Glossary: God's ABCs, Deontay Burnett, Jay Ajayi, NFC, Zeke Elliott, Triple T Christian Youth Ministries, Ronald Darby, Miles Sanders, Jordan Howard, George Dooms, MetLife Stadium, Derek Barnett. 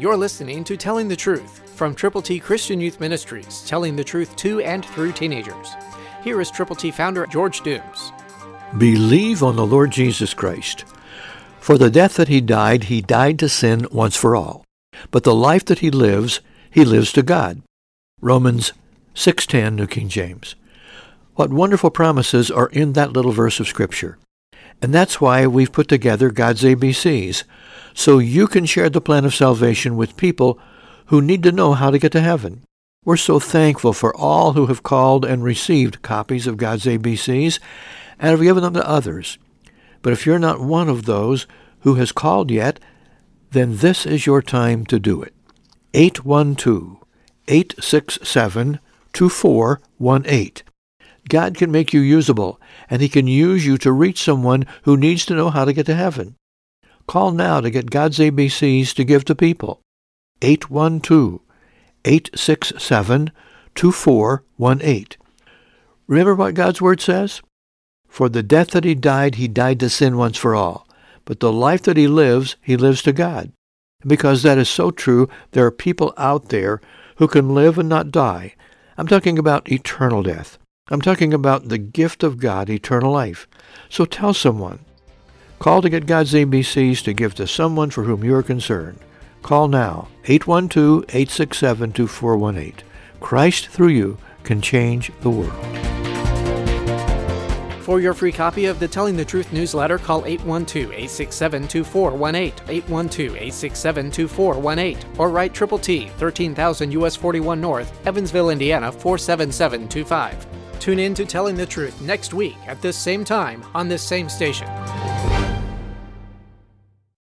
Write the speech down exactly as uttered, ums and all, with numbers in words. You're listening to Telling the Truth from Triple T Christian Youth Ministries, telling the truth to and through teenagers. Here is Triple T founder George Dooms. Believe on the Lord Jesus Christ. For the death that he died, he died to sin once for all. But the life that he lives, he lives to God. Romans six ten, New King James. What wonderful promises are in that little verse of Scripture. And that's why we've put together God's A B Cs, so you can share the plan of salvation with people who need to know how to get to heaven. We're so thankful for all who have called and received copies of God's A B Cs and have given them to others. But if you're not one of those who has called yet, then this is your time to do it. eight one two, eight six seven, two four one eight. God can make you usable, and he can use you to reach someone who needs to know how to get to heaven. Call now to get God's A B Cs to give to people. eight one two, eight six seven, two four one eight. Remember what God's Word says? For the death that he died, he died to sin once for all. But the life that he lives, he lives to God. And because that is so true, there are people out there who can live and not die. I'm talking about eternal death. I'm talking about the gift of God, eternal life. So tell someone. Call to get God's A B Cs to give to someone for whom you are concerned. Call now, eight one two, eight six seven, two four one eight. Christ through you can change the world. For your free copy of the Telling the Truth newsletter, call eight one two, eight six seven, two four one eight, eight one two, eight six seven, two four one eight, or write Triple T, thirteen thousand U S forty-one North, Evansville, Indiana, four seven seven two five. Tune in to Telling the Truth next week at this same time on this same station.